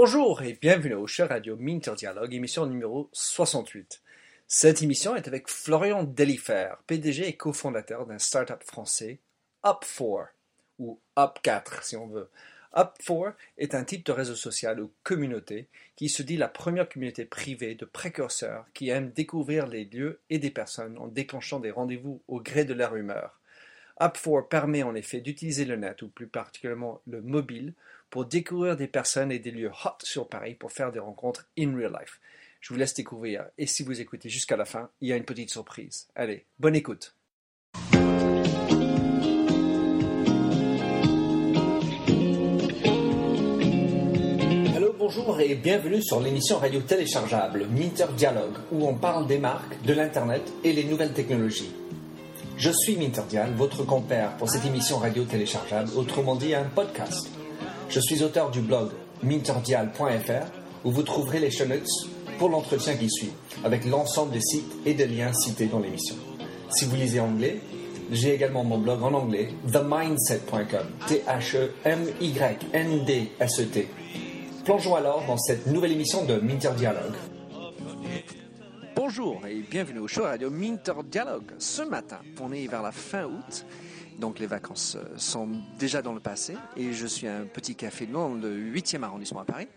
Bonjour et bienvenue au show radio Minter Dialogue, émission numéro 68. Cette émission est avec Florian Delifer, PDG et cofondateur d'un startup français, Up4, ou Up4 si on veut. Up4 est un type de réseau social ou communauté qui se dit la première communauté privée de précurseurs qui aiment découvrir les lieux et des personnes en déclenchant des rendez-vous au gré de la rumeur. Up4 permet en effet d'utiliser le net, ou plus particulièrement le mobile, pour découvrir des personnes et des lieux hot sur Paris pour faire des rencontres in real life. Je vous laisse découvrir, et si vous écoutez jusqu'à la fin, il y a une petite surprise. Allez, bonne écoute! Bonjour et bienvenue sur l'émission radio téléchargeable Minter Dialogue, où on parle des marques, de l'internet et les nouvelles technologies. Je suis MinterDial, votre compère pour cette émission radio téléchargeable, autrement dit un podcast. Je suis auteur du blog MinterDial.fr, où vous trouverez les show notes pour l'entretien qui suit, avec l'ensemble des sites et des liens cités dans l'émission. Si vous lisez anglais, j'ai également mon blog en anglais, TheMyndset.com, TheMyndset. Plongeons alors dans cette nouvelle émission de Minter Dialogue. Bonjour et bienvenue au show radio Minter Dialogue. Ce matin, on est vers la fin août, donc les vacances sont déjà dans le passé, et je suis à un petit café dans le 8e arrondissement à Paris.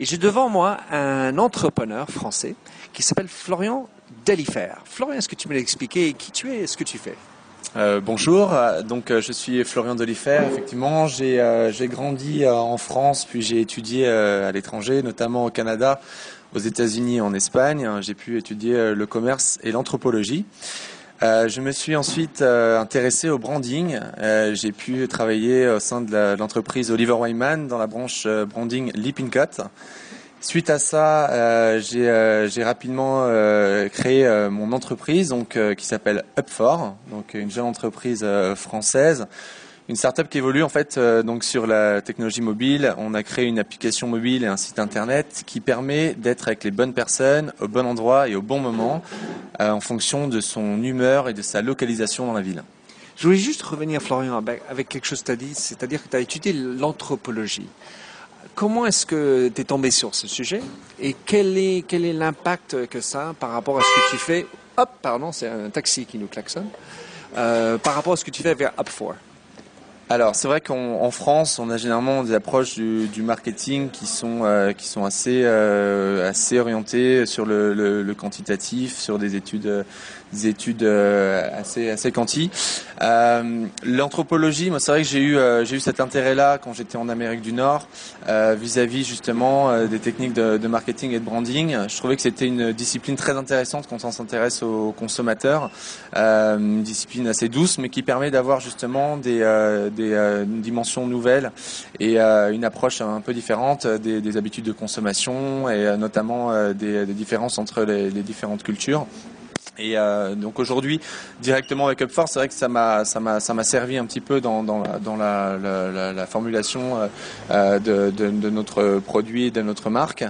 Et j'ai devant moi un entrepreneur français qui s'appelle Florian Delifer. Florian, est-ce que tu peux m'expliquer qui tu es et ce que tu fais ? Bonjour, donc je suis Florian Delifer, effectivement, j'ai grandi en France, puis j'ai étudié à l'étranger, notamment au Canada, aux États-Unis, en Espagne. J'ai pu étudier le commerce et l'anthropologie. Je me suis ensuite intéressé au branding. J'ai pu travailler au sein de l'entreprise Oliver Wyman dans la branche branding Lippincott. Suite à ça, j'ai rapidement créé mon entreprise, donc qui s'appelle Up4, donc une jeune entreprise française, une startup qui évolue en fait donc sur la technologie mobile. On a créé une application mobile et un site internet qui permet d'être avec les bonnes personnes au bon endroit et au bon moment, en fonction de son humeur et de sa localisation dans la ville. Je voulais juste revenir, Florian, avec quelque chose que tu as dit, c'est-à-dire que tu as étudié l'anthropologie. Comment est-ce que tu es tombé sur ce sujet et quel est l'impact que ça a par rapport à ce que tu fais? Hop, pardon, c'est un taxi qui nous klaxonne. Par rapport à ce que tu fais vers Up4. Alors, c'est vrai qu'en France, on a généralement des approches du marketing qui sont assez orientées sur le quantitatif, sur des études assez quanti. L'anthropologie, moi c'est vrai que j'ai eu cet intérêt-là quand j'étais en Amérique du Nord, vis-à-vis justement des techniques de marketing et de branding. Je trouvais que c'était une discipline très intéressante quand on s'intéresse aux consommateurs, une discipline assez douce mais qui permet d'avoir justement une dimension nouvelle et une approche un peu différente des habitudes de consommation et notamment des différences entre les différentes cultures. Et donc aujourd'hui, directement avec Up4, c'est vrai que ça m'a servi un petit peu dans la formulation de notre produit, de notre marque.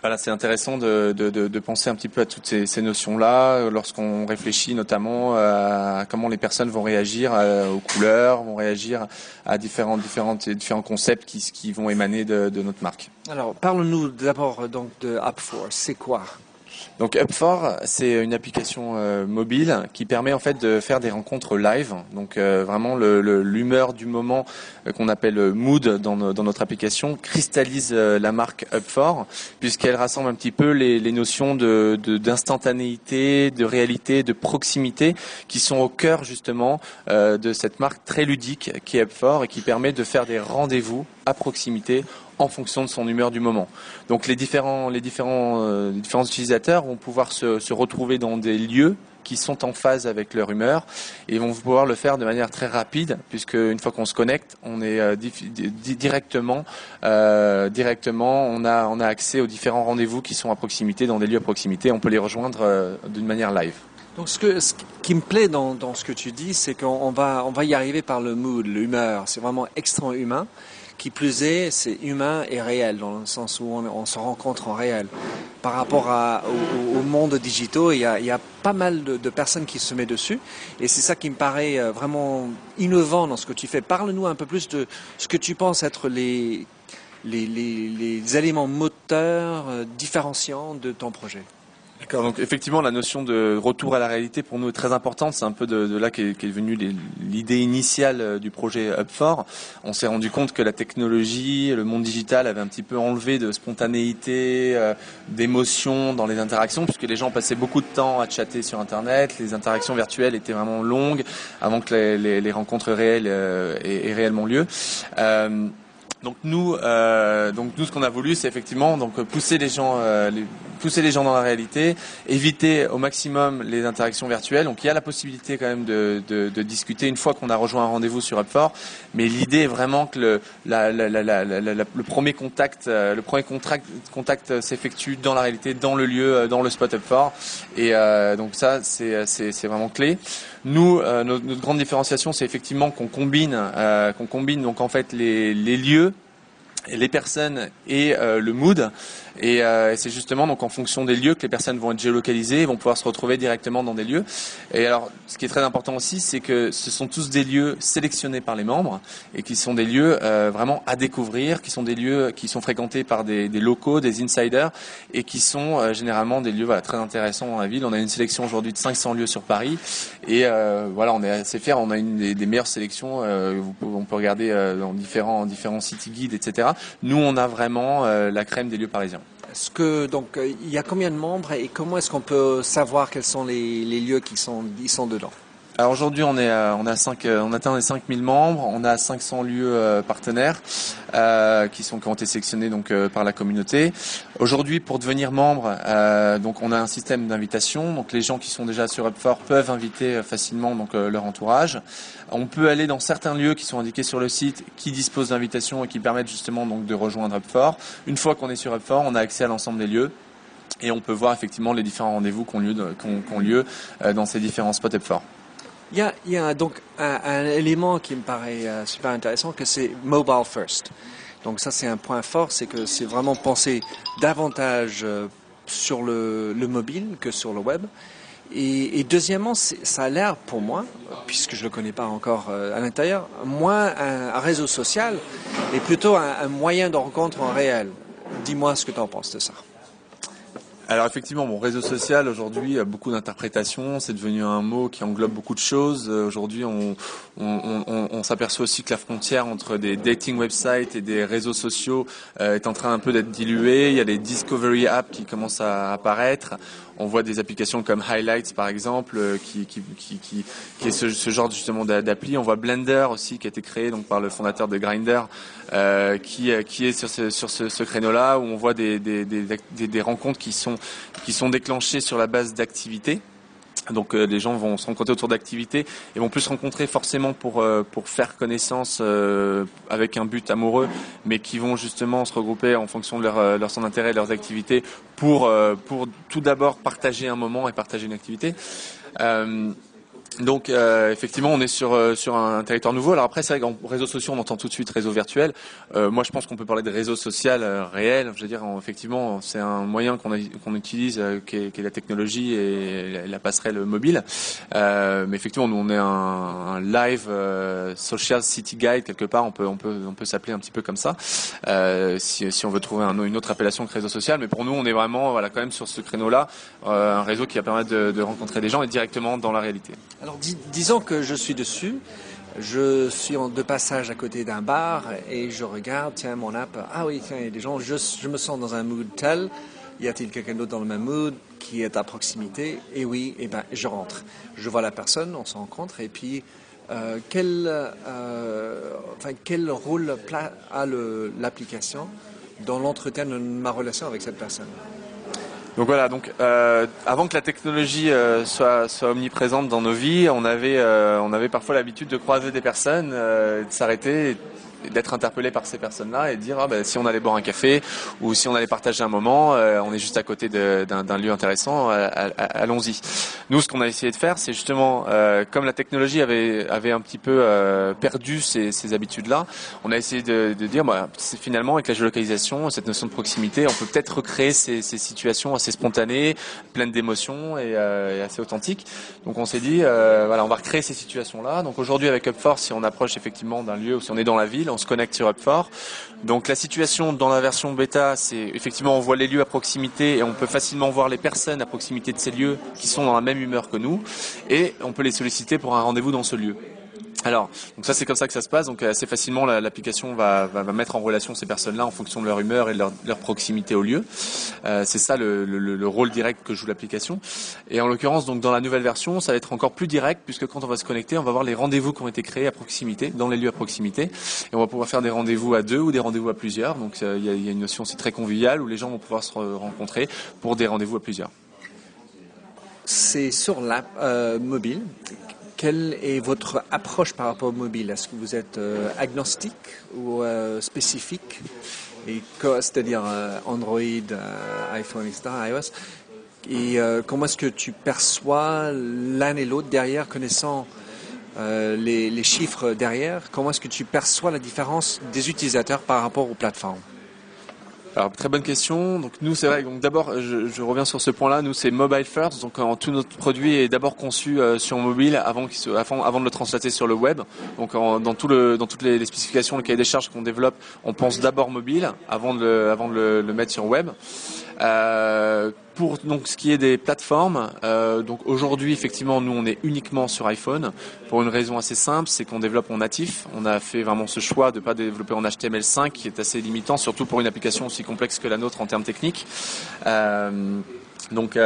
Voilà, c'est intéressant de penser un petit peu à toutes ces notions-là lorsqu'on réfléchit notamment à comment les personnes vont réagir aux couleurs, vont réagir à différents concepts qui vont émaner de notre marque. Alors, parle-nous d'abord donc de Up4. C'est quoi ? Donc Up4, c'est une application mobile qui permet en fait de faire des rencontres live. Donc vraiment l'humeur du moment qu'on appelle mood dans notre application cristallise la marque Up4, puisqu'elle rassemble un petit peu les notions d'instantanéité, de réalité, de proximité qui sont au cœur justement de cette marque très ludique qui est Up4 et qui permet de faire des rendez-vous à proximité en fonction de son humeur du moment. Donc les différents utilisateurs vont pouvoir se retrouver dans des lieux qui sont en phase avec leur humeur et vont pouvoir le faire de manière très rapide, puisque une fois qu'on se connecte, on est directement on a accès aux différents rendez-vous qui sont à proximité, dans des lieux à proximité. On peut les rejoindre d'une manière live. Donc ce qui me plaît dans ce que tu dis, c'est qu'on va y arriver par le mood, l'humeur. C'est vraiment extrêmement humain. Qui plus est, c'est humain et réel, dans le sens où on se rencontre en réel. Par rapport au monde digital, il y a pas mal de personnes qui se mettent dessus. Et c'est ça qui me paraît vraiment innovant dans ce que tu fais. Parle-nous un peu plus de ce que tu penses être les les éléments moteurs différenciants de ton projet. D'accord, donc effectivement la notion de retour à la réalité pour nous est très importante, c'est un peu de là qu'est venue l'idée initiale du projet Up4. On s'est rendu compte que la technologie, le monde digital avait un petit peu enlevé de spontanéité, d'émotion dans les interactions, puisque les gens passaient beaucoup de temps à chatter sur internet, les interactions virtuelles étaient vraiment longues avant que les rencontres réelles aient réellement lieu. Donc nous, ce qu'on a voulu, c'est effectivement donc pousser les gens dans la réalité, éviter au maximum les interactions virtuelles. Donc il y a la possibilité quand même de discuter une fois qu'on a rejoint un rendez-vous sur Up4, mais l'idée est vraiment que le premier contact s'effectue dans la réalité, dans le lieu, dans le spot Up4. Et donc ça, c'est vraiment clé. Nous, notre grande différenciation, c'est effectivement qu'on combine donc en fait les lieux, les personnes et le mood, et c'est justement donc en fonction des lieux que les personnes vont être géolocalisées et vont pouvoir se retrouver directement dans des lieux. Et alors ce qui est très important aussi, c'est que ce sont tous des lieux sélectionnés par les membres et qui sont des lieux vraiment à découvrir, qui sont des lieux qui sont fréquentés par des locaux, des insiders, et qui sont généralement des lieux très intéressants dans la ville. On a une sélection aujourd'hui de 500 lieux sur Paris, et on est assez fiers, on a une des meilleures sélections. On peut regarder dans différents city guides, etc. Nous, on a vraiment la crème des lieux parisiens. Donc, il y a combien de membres et comment est-ce qu'on peut savoir quels sont les lieux qui sont dedans? Alors aujourd'hui, on atteint les 5000 membres, on a 500 lieux partenaires qui ont été sélectionnés donc par la communauté. Aujourd'hui, pour devenir membre, donc on a un système d'invitation. Donc les gens qui sont déjà sur Up4 peuvent inviter facilement donc leur entourage. On peut aller dans certains lieux qui sont indiqués sur le site, qui disposent d'invitations et qui permettent justement donc de rejoindre Up4. Une fois qu'on est sur Up4, on a accès à l'ensemble des lieux. Et on peut voir effectivement les différents rendez-vous qui ont lieu dans ces différents spots Up4. Il y a donc un élément qui me paraît super intéressant, que c'est mobile first. Donc ça, c'est un point fort, c'est que c'est vraiment penser davantage sur le mobile que sur le web. Et deuxièmement, ça a l'air pour moi, puisque je ne le connais pas encore à l'intérieur, moins un réseau social et plutôt un moyen de rencontre en réel. Dis-moi ce que tu en penses de ça. Alors effectivement, bon, réseau social aujourd'hui a beaucoup d'interprétations, c'est devenu un mot qui englobe beaucoup de choses. Aujourd'hui, on s'aperçoit aussi que la frontière entre des dating websites et des réseaux sociaux est en train un peu d'être diluée. Il y a les discovery apps qui commencent à apparaître. On voit des applications comme Highlights par exemple, qui est ce genre justement d'appli. On voit Blendr aussi, qui a été créé donc par le fondateur de Grindr, qui est sur ce créneau-là, où on voit des rencontres qui sont déclenchées sur la base d'activités. Donc les gens vont se rencontrer autour d'activités et vont plus se rencontrer forcément pour faire connaissance avec un but amoureux, mais qui vont justement se regrouper en fonction de leur centre d'intérêt et leurs activités pour tout d'abord partager un moment et partager une activité. Donc effectivement, on est sur un territoire nouveau. Alors après, c'est vrai qu'en réseaux sociaux, on entend tout de suite réseau virtuel. Moi, je pense qu'on peut parler de réseau social réel. Je veux dire, effectivement, c'est un moyen qu'on utilise, qui est la technologie et la passerelle mobile. Mais effectivement, nous, on est un live social city guide quelque part. On peut s'appeler un petit peu comme ça, si on veut trouver une autre appellation que réseau social. Mais pour nous, on est vraiment quand même sur ce créneau-là, un réseau qui va permettre de rencontrer des gens et directement dans la réalité. Alors disons que je suis dessus, je suis de passage à côté d'un bar et je regarde, tiens mon app, ah oui tiens il y a des gens, je me sens dans un mood tel, y a-t-il quelqu'un d'autre dans le même mood qui est à proximité? Et oui, et ben je rentre, je vois la personne, on se rencontre et puis quel rôle a l'application dans l'entretien de ma relation avec cette personne? Donc voilà, avant que la technologie soit omniprésente dans nos vies, on avait parfois l'habitude de croiser des personnes, de s'arrêter, et d'être interpellé par ces personnes-là et de dire si on allait boire un café ou si on allait partager un moment, on est juste à côté d'un lieu intéressant, allons-y. Nous, ce qu'on a essayé de faire, c'est justement comme la technologie avait un petit peu perdu ces habitudes-là, on a essayé de dire c'est finalement avec la géolocalisation, cette notion de proximité, on peut peut-être recréer ces situations assez spontanées, pleines d'émotions et assez authentiques. Donc on s'est dit on va recréer ces situations-là. Donc aujourd'hui avec Up4, si on approche effectivement d'un lieu ou si on est dans la ville, on se connecte sur Up4. Donc la situation dans la version bêta, c'est effectivement on voit les lieux à proximité et on peut facilement voir les personnes à proximité de ces lieux qui sont dans la même humeur que nous et on peut les solliciter pour un rendez-vous dans ce lieu. Alors, donc ça c'est comme ça que ça se passe, donc assez facilement l'application va mettre en relation ces personnes-là en fonction de leur humeur et de leur proximité au lieu. C'est ça le rôle direct que joue l'application. Et en l'occurrence, donc dans la nouvelle version, ça va être encore plus direct puisque quand on va se connecter, on va voir les rendez-vous qui ont été créés à proximité, dans les lieux à proximité. Et on va pouvoir faire des rendez-vous à deux ou des rendez-vous à plusieurs. Donc il y a une notion aussi très conviviale où les gens vont pouvoir se rencontrer pour des rendez-vous à plusieurs. C'est sur l'app mobile. Quelle est votre approche par rapport au mobile? Est-ce que vous êtes agnostique ou spécifique? Et c'est-à-dire Android, iPhone, etc., iOS. Et comment est-ce que tu perçois l'un et l'autre derrière, connaissant les chiffres derrière? Comment est-ce que tu perçois la différence des utilisateurs par rapport aux plateformes? Alors, très bonne question. Donc, nous, c'est vrai. Donc, d'abord, je reviens sur ce point-là. Nous, c'est mobile first. Donc, tout notre produit est d'abord conçu sur mobile avant de le translater sur le web. Donc, dans toutes les spécifications, le cahier des charges qu'on développe, on pense d'abord mobile avant de le mettre sur web. Pour donc ce qui est des plateformes, donc aujourd'hui effectivement nous on est uniquement sur iPhone pour une raison assez simple, c'est qu'on développe en natif. On a fait vraiment ce choix de pas développer en HTML5 qui est assez limitant, surtout pour une application aussi complexe que la nôtre en termes techniques. Donc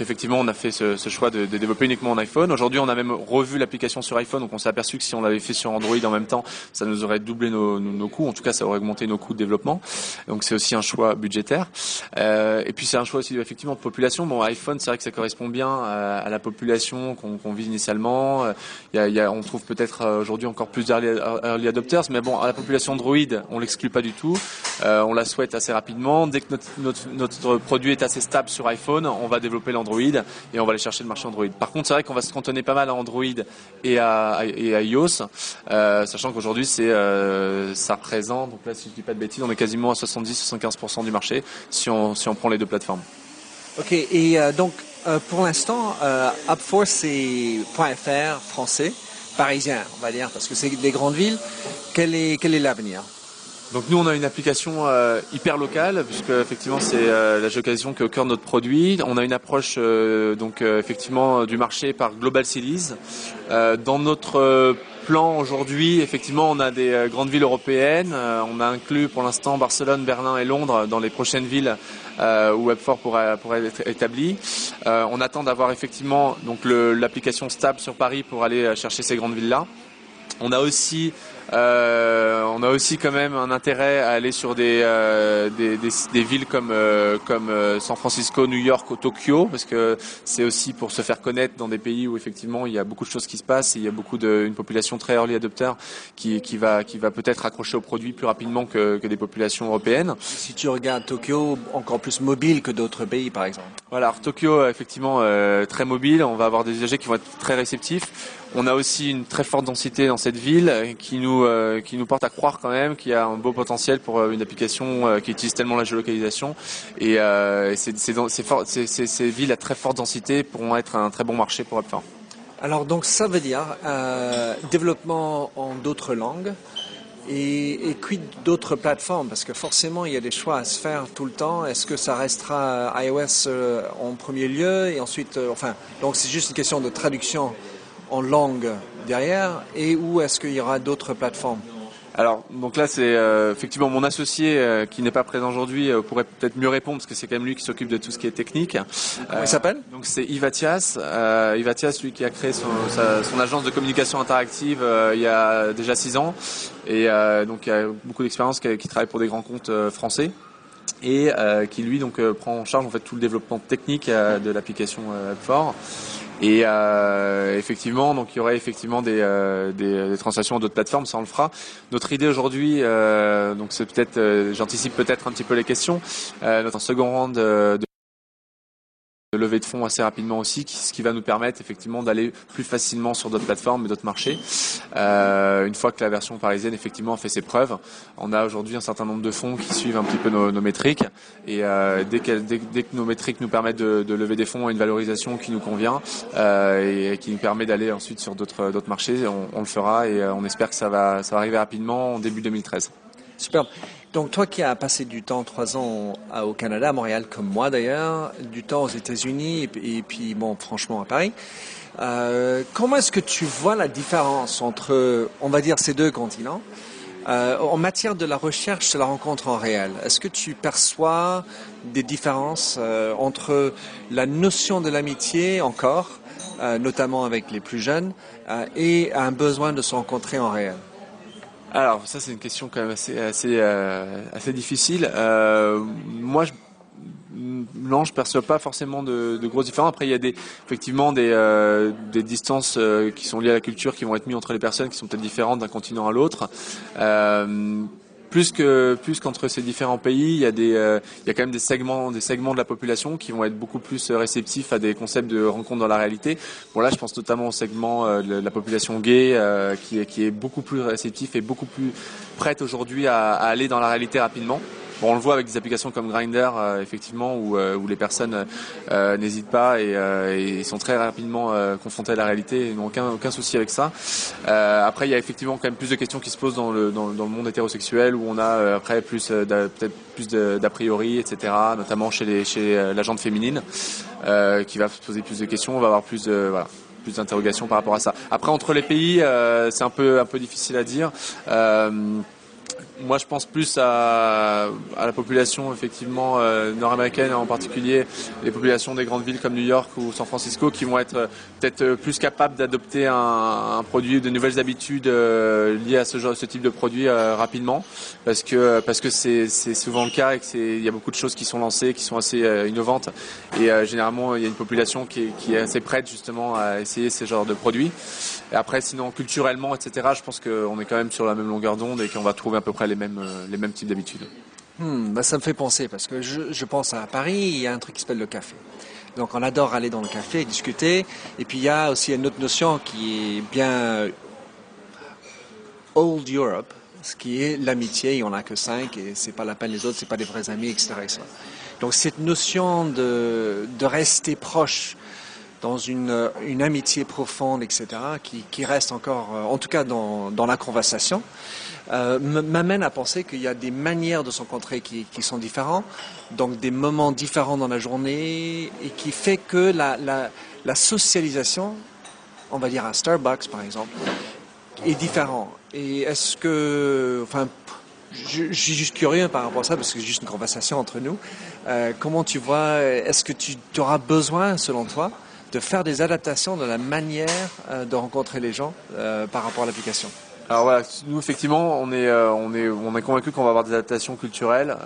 effectivement on a fait ce choix de développer uniquement en iPhone. Aujourd'hui on a même revu l'application sur iPhone, donc on s'est aperçu que si on l'avait fait sur Android en même temps, ça nous aurait doublé nos coûts, en tout cas ça aurait augmenté nos coûts de développement. Donc c'est aussi un choix budgétaire. Et puis c'est un choix aussi effectivement de population. Bon, iPhone c'est vrai que ça correspond bien à la population qu'on vise initialement. On trouve peut-être aujourd'hui encore plus d'early adopters, mais bon, à la population Android on l'exclut pas du tout. On la souhaite assez rapidement. Dès que notre produit est assez stable sur iPhone, on va développer l'Android et on va aller chercher le marché Android. Par contre, c'est vrai qu'on va se cantonner pas mal à Android et à iOS, sachant qu'aujourd'hui, ça représente, donc là, si je dis pas de bêtises, on est quasiment à 70-75% du marché si on prend les deux plateformes. Ok, et donc pour l'instant, Up4 c'est .fr français, parisien, on va dire, parce que c'est des grandes villes. Quel est l'avenir? Donc nous on a une application hyper locale puisque effectivement c'est la géolocalisation qui est au cœur de notre produit. On a une approche effectivement du marché par Global Cities. Dans notre plan aujourd'hui, effectivement, on a des grandes villes européennes. On a inclus pour l'instant Barcelone, Berlin et Londres dans les prochaines villes où Up4 pourra être établi. On attend d'avoir effectivement donc l'application stable sur Paris pour aller chercher ces grandes villes-là. On a aussi quand même un intérêt à aller sur des villes comme San Francisco, New York ou Tokyo, parce que c'est aussi pour se faire connaître dans des pays où effectivement il y a beaucoup de choses qui se passent et il y a une population très early adopter qui va peut-être accrocher au produit plus rapidement que des populations européennes. Si tu regardes Tokyo, encore plus mobile que d'autres pays par exemple. Voilà, alors Tokyo effectivement très mobile, on va avoir des usagers qui vont être très réceptifs. On a aussi une très forte densité dans cette ville qui nous porte à croire quand même qu'il y a un beau potentiel pour une application qui utilise tellement la géolocalisation et ces villes à très forte densité pourront être un très bon marché pour Up4. Alors donc ça veut dire développement en d'autres langues et quid d'autres plateformes, parce que forcément il y a des choix à se faire tout le temps. Est-ce que ça restera iOS en premier lieu et ensuite donc c'est juste une question de traduction en langue derrière, et où est-ce qu'il y aura d'autres plateformes? Alors donc là c'est effectivement mon associé qui n'est pas présent aujourd'hui pourrait peut-être mieux répondre parce que c'est quand même lui qui s'occupe de tout ce qui est technique. Comment il s'appelle? Donc c'est Ivatias. Ivatias, lui qui a créé son agence de communication interactive il y a déjà 6 ans et donc il a beaucoup d'expérience qui travaille pour des grands comptes français et qui lui donc prend en charge en fait tout le développement technique de l'application Up4. Et effectivement, donc il y aurait effectivement des transactions d'autres plateformes, ça on le fera. Notre idée aujourd'hui, donc c'est peut-être, j'anticipe peut-être un petit peu les questions. Notre second round de de levée de fonds assez rapidement aussi, ce qui va nous permettre effectivement d'aller plus facilement sur d'autres plateformes et d'autres marchés. Une fois que la version parisienne effectivement a fait ses preuves, on a aujourd'hui un certain nombre de fonds qui suivent un petit peu nos métriques, et dès que nos métriques nous permettent de lever des fonds à une valorisation qui nous convient et qui nous permet d'aller ensuite sur d'autres marchés, on le fera, et on espère que ça va arriver rapidement en début 2013. Superbe. Donc toi qui as passé du temps, 3 ans au Canada, à Montréal comme moi d'ailleurs, du temps aux États-Unis et puis bon, franchement à Paris, comment est-ce que tu vois la différence entre, on va dire, ces deux continents en matière de la recherche, de la rencontre en réel? Est-ce que tu perçois des différences entre la notion de l'amitié encore, notamment avec les plus jeunes, et un besoin de se rencontrer en réel? Alors ça, c'est une question quand même assez difficile. Moi, je perçois pas forcément de grosses différences. Après, il y a des distances qui sont liées à la culture qui vont être mises entre les personnes, qui sont peut-être différentes d'un continent à l'autre. Plus qu'entre ces différents pays, il y a quand même des segments de la population qui vont être beaucoup plus réceptifs à des concepts de rencontre dans la réalité. Bon, là, je pense notamment au segment de la population gay qui est beaucoup plus réceptif et beaucoup plus prête aujourd'hui à aller dans la réalité rapidement. Bon, on le voit avec des applications comme Grindr, effectivement, où les personnes n'hésitent pas et sont très rapidement confrontées à la réalité et n'ont aucun souci avec ça. Après, il y a effectivement quand même plus de questions qui se posent dans le monde hétérosexuel, où on a après peut-être plus d'a priori, etc., notamment chez la gente féminine, qui va se poser plus de questions, on va avoir plus d'interrogations par rapport à ça. Après, entre les pays, c'est un peu difficile à dire. Moi, je pense plus à la population effectivement nord-américaine, en particulier les populations des grandes villes comme New York ou San Francisco, qui vont être peut-être plus capables d'adopter un produit, de nouvelles habitudes liées à ce type de produit rapidement, parce que c'est souvent le cas, et que il y a beaucoup de choses qui sont lancées, qui sont assez innovantes, et généralement il y a une population qui est assez prête justement à essayer ces genres de produits. Et après, sinon culturellement, etc., je pense qu'on est quand même sur la même longueur d'onde et qu'on va trouver à peu près les mêmes types d'habitudes. Bah ça me fait penser, parce que je pense à Paris, il y a un truc qui s'appelle le café. Donc on adore aller dans le café, discuter. Et puis il y a aussi une autre notion qui est bien old Europe, ce qui est l'amitié. Il n'y en a que 5 et c'est pas la peine les autres, c'est pas des vrais amis, etc. Donc cette notion de rester proche dans une amitié profonde, etc., qui reste encore, en tout cas dans la conversation, m'amène à penser qu'il y a des manières de se rencontrer qui sont différentes, donc des moments différents dans la journée, et qui fait que la socialisation, on va dire à Starbucks par exemple, est différente. Et est-ce que... Enfin, je suis juste curieux par rapport à ça, parce que c'est juste une conversation entre nous. Comment tu vois... Est-ce que tu auras besoin, selon toi, de faire des adaptations de la manière de rencontrer les gens par rapport à l'application? Alors voilà, nous effectivement, on est convaincus qu'on va avoir des adaptations culturelles.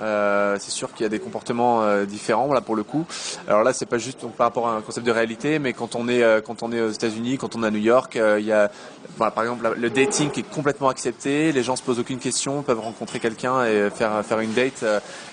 C'est sûr qu'il y a des comportements différents là pour le coup. Alors là, c'est pas juste donc par rapport à un concept de réalité, mais quand on est aux États-Unis, quand on est à New York, il y a voilà, par exemple le dating qui est complètement accepté. Les gens se posent aucune question, peuvent rencontrer quelqu'un et faire une date.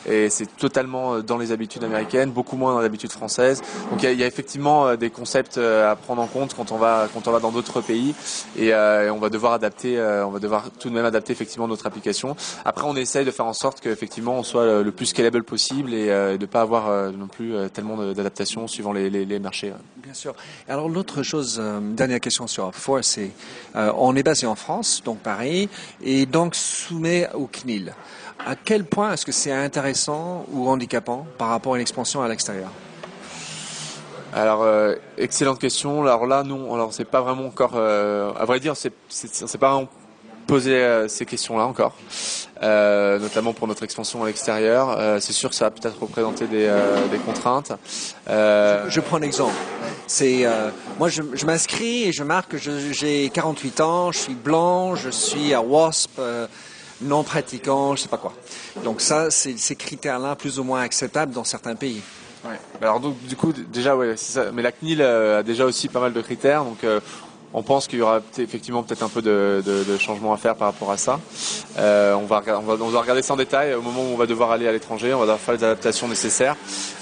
Et c'est totalement dans les habitudes américaines, beaucoup moins dans les habitudes françaises. Donc il y a effectivement des concepts à prendre en compte quand on va dans d'autres pays, et on va devoir adapter. On va devoir tout de même adapter effectivement notre application. Après, on essaye de faire en sorte qu'effectivement on soit le plus scalable possible, et de ne pas avoir non plus tellement d'adaptations suivant les marchés. Bien sûr. Alors l'autre chose, dernière question sur Up4, c'est on est basé en France, donc Paris, et donc soumis au CNIL. À quel point est-ce que c'est intéressant ou handicapant par rapport à une expansion à l'extérieur? Alors excellente question. Alors là, non, alors c'est pas vraiment encore à vrai dire, c'est pas vraiment poser ces questions-là encore, notamment pour notre expansion à l'extérieur. C'est sûr que ça va peut-être représenter des contraintes. Je prends un exemple. C'est moi, je m'inscris et je marque que j'ai 48 ans, je suis blanc, je suis à WASP, non pratiquant, je sais pas quoi. Donc ça, c'est ces critères-là plus ou moins acceptables dans certains pays. Ouais. Alors donc du coup déjà ouais, c'est ça. Mais la CNIL a déjà aussi pas mal de critères, donc On pense qu'il y aura effectivement peut-être un peu de changement à faire par rapport à ça. On va regarder ça en détail au moment où on va devoir aller à l'étranger. On va devoir faire les adaptations nécessaires.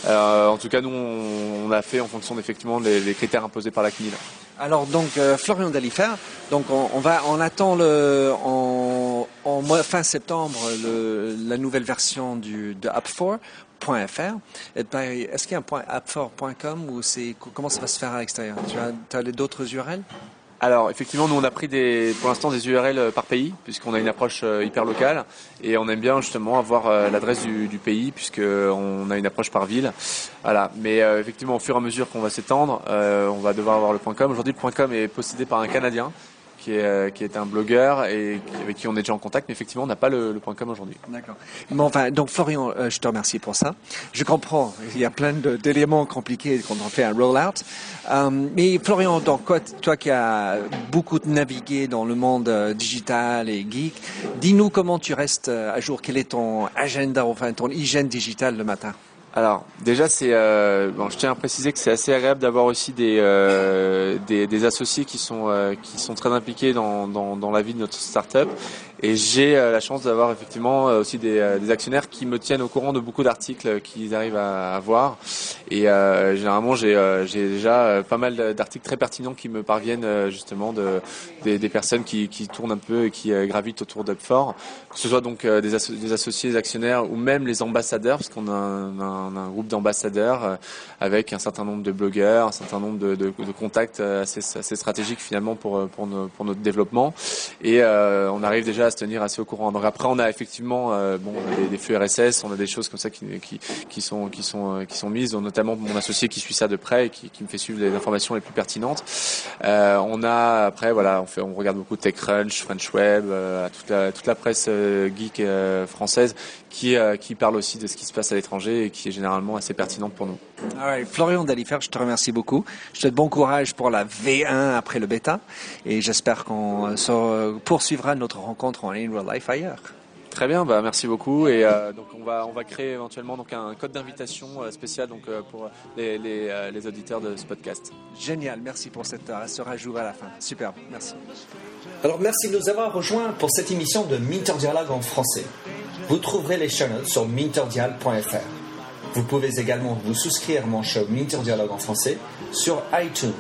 En tout cas, nous, on a fait en fonction effectivement des critères imposés par la CNIL. Alors donc, Florian Delifer. Donc on attend fin septembre la nouvelle version de Up4. .fr. Est-ce qu'il y a un .appfort.com ou comment ça va se faire à l'extérieur? Tu as d'autres URL? Alors effectivement, nous on a pris pour l'instant des URL par pays, puisqu'on a une approche hyper locale, et on aime bien justement avoir l'adresse du pays, puisqu'on a une approche par ville. Voilà. Mais effectivement, au fur et à mesure qu'on va s'étendre, on va devoir avoir le .com. Aujourd'hui, le .com est possédé par un Canadien, qui est un blogueur et avec qui on est déjà en contact, mais effectivement on n'a pas le .com aujourd'hui. D'accord. Bon, enfin, donc Florian, je te remercie pour ça. Je comprends, il y a plein d'éléments compliqués quand on fait un roll-out. Mais Florian, donc, toi qui as beaucoup navigué dans le monde digital et geek, dis-nous comment tu restes à jour, quel est ton agenda, enfin ton hygiène digitale le matin? Alors déjà, je tiens à préciser que c'est assez agréable d'avoir aussi des associés qui sont très impliqués dans la vie de notre start-up, et j'ai la chance d'avoir effectivement aussi des actionnaires qui me tiennent au courant de beaucoup d'articles qu'ils arrivent à voir, et généralement j'ai déjà pas mal d'articles très pertinents qui me parviennent justement des personnes qui tournent un peu et qui gravitent autour d'Up4, que ce soit donc des associés, des actionnaires ou même les ambassadeurs, parce qu'on a un groupe d'ambassadeurs avec un certain nombre de blogueurs, un certain nombre de contacts assez stratégiques finalement pour notre développement, et on arrive déjà à se tenir assez au courant. Donc après, on a effectivement des flux RSS, on a des choses comme ça qui sont mises, dont notamment mon associé qui suit ça de près et qui me fait suivre les informations les plus pertinentes. On regarde beaucoup TechCrunch, FrenchWeb, toute la presse geek française qui parle aussi de ce qui se passe à l'étranger et qui est généralement assez pertinente pour nous. All right. Florian Delifer, je te remercie beaucoup. Je te souhaite bon courage pour la V1 après le bêta, et j'espère qu'on poursuivra notre rencontre en in real life ailleurs. Très bien, merci beaucoup, et donc on va créer éventuellement donc un code d'invitation spécial donc pour les auditeurs de ce podcast. Génial, merci pour ce rajout à la fin. Super, merci. Alors merci de nous avoir rejoints pour cette émission de Minter Dialogue en français. Vous trouverez les show notes sur MinterDial.fr. Vous pouvez également vous souscrire à mon show Minter Dialogue en français sur iTunes,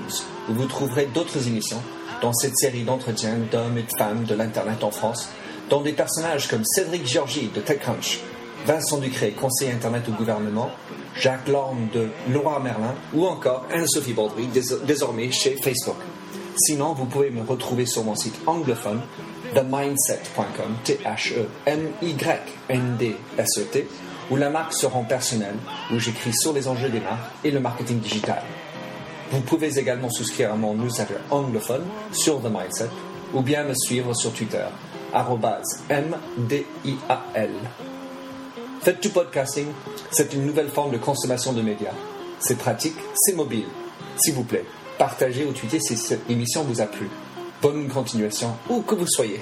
où vous trouverez d'autres émissions dans cette série d'entretiens d'hommes et de femmes de l'Internet en France, dont des personnages comme Cédric Giorgi de TechCrunch, Vincent Ducrey, conseiller Internet au gouvernement, Jacques Lorne de Leroy Merlin, ou encore Anne-Sophie Baldry, désormais chez Facebook. Sinon, vous pouvez me retrouver sur mon site anglophone, TheMyndset.com, TheMyndset, où la marque se rend personnelle, où j'écris sur les enjeux des marques et le marketing digital. Vous pouvez également souscrire à mon newsletter anglophone sur The Mindset, ou bien me suivre sur Twitter, @MDIAL. Faites du podcasting, c'est une nouvelle forme de consommation de médias. C'est pratique, c'est mobile. S'il vous plaît, partagez ou tweetez si cette émission vous a plu. Bonne continuation, où que vous soyez.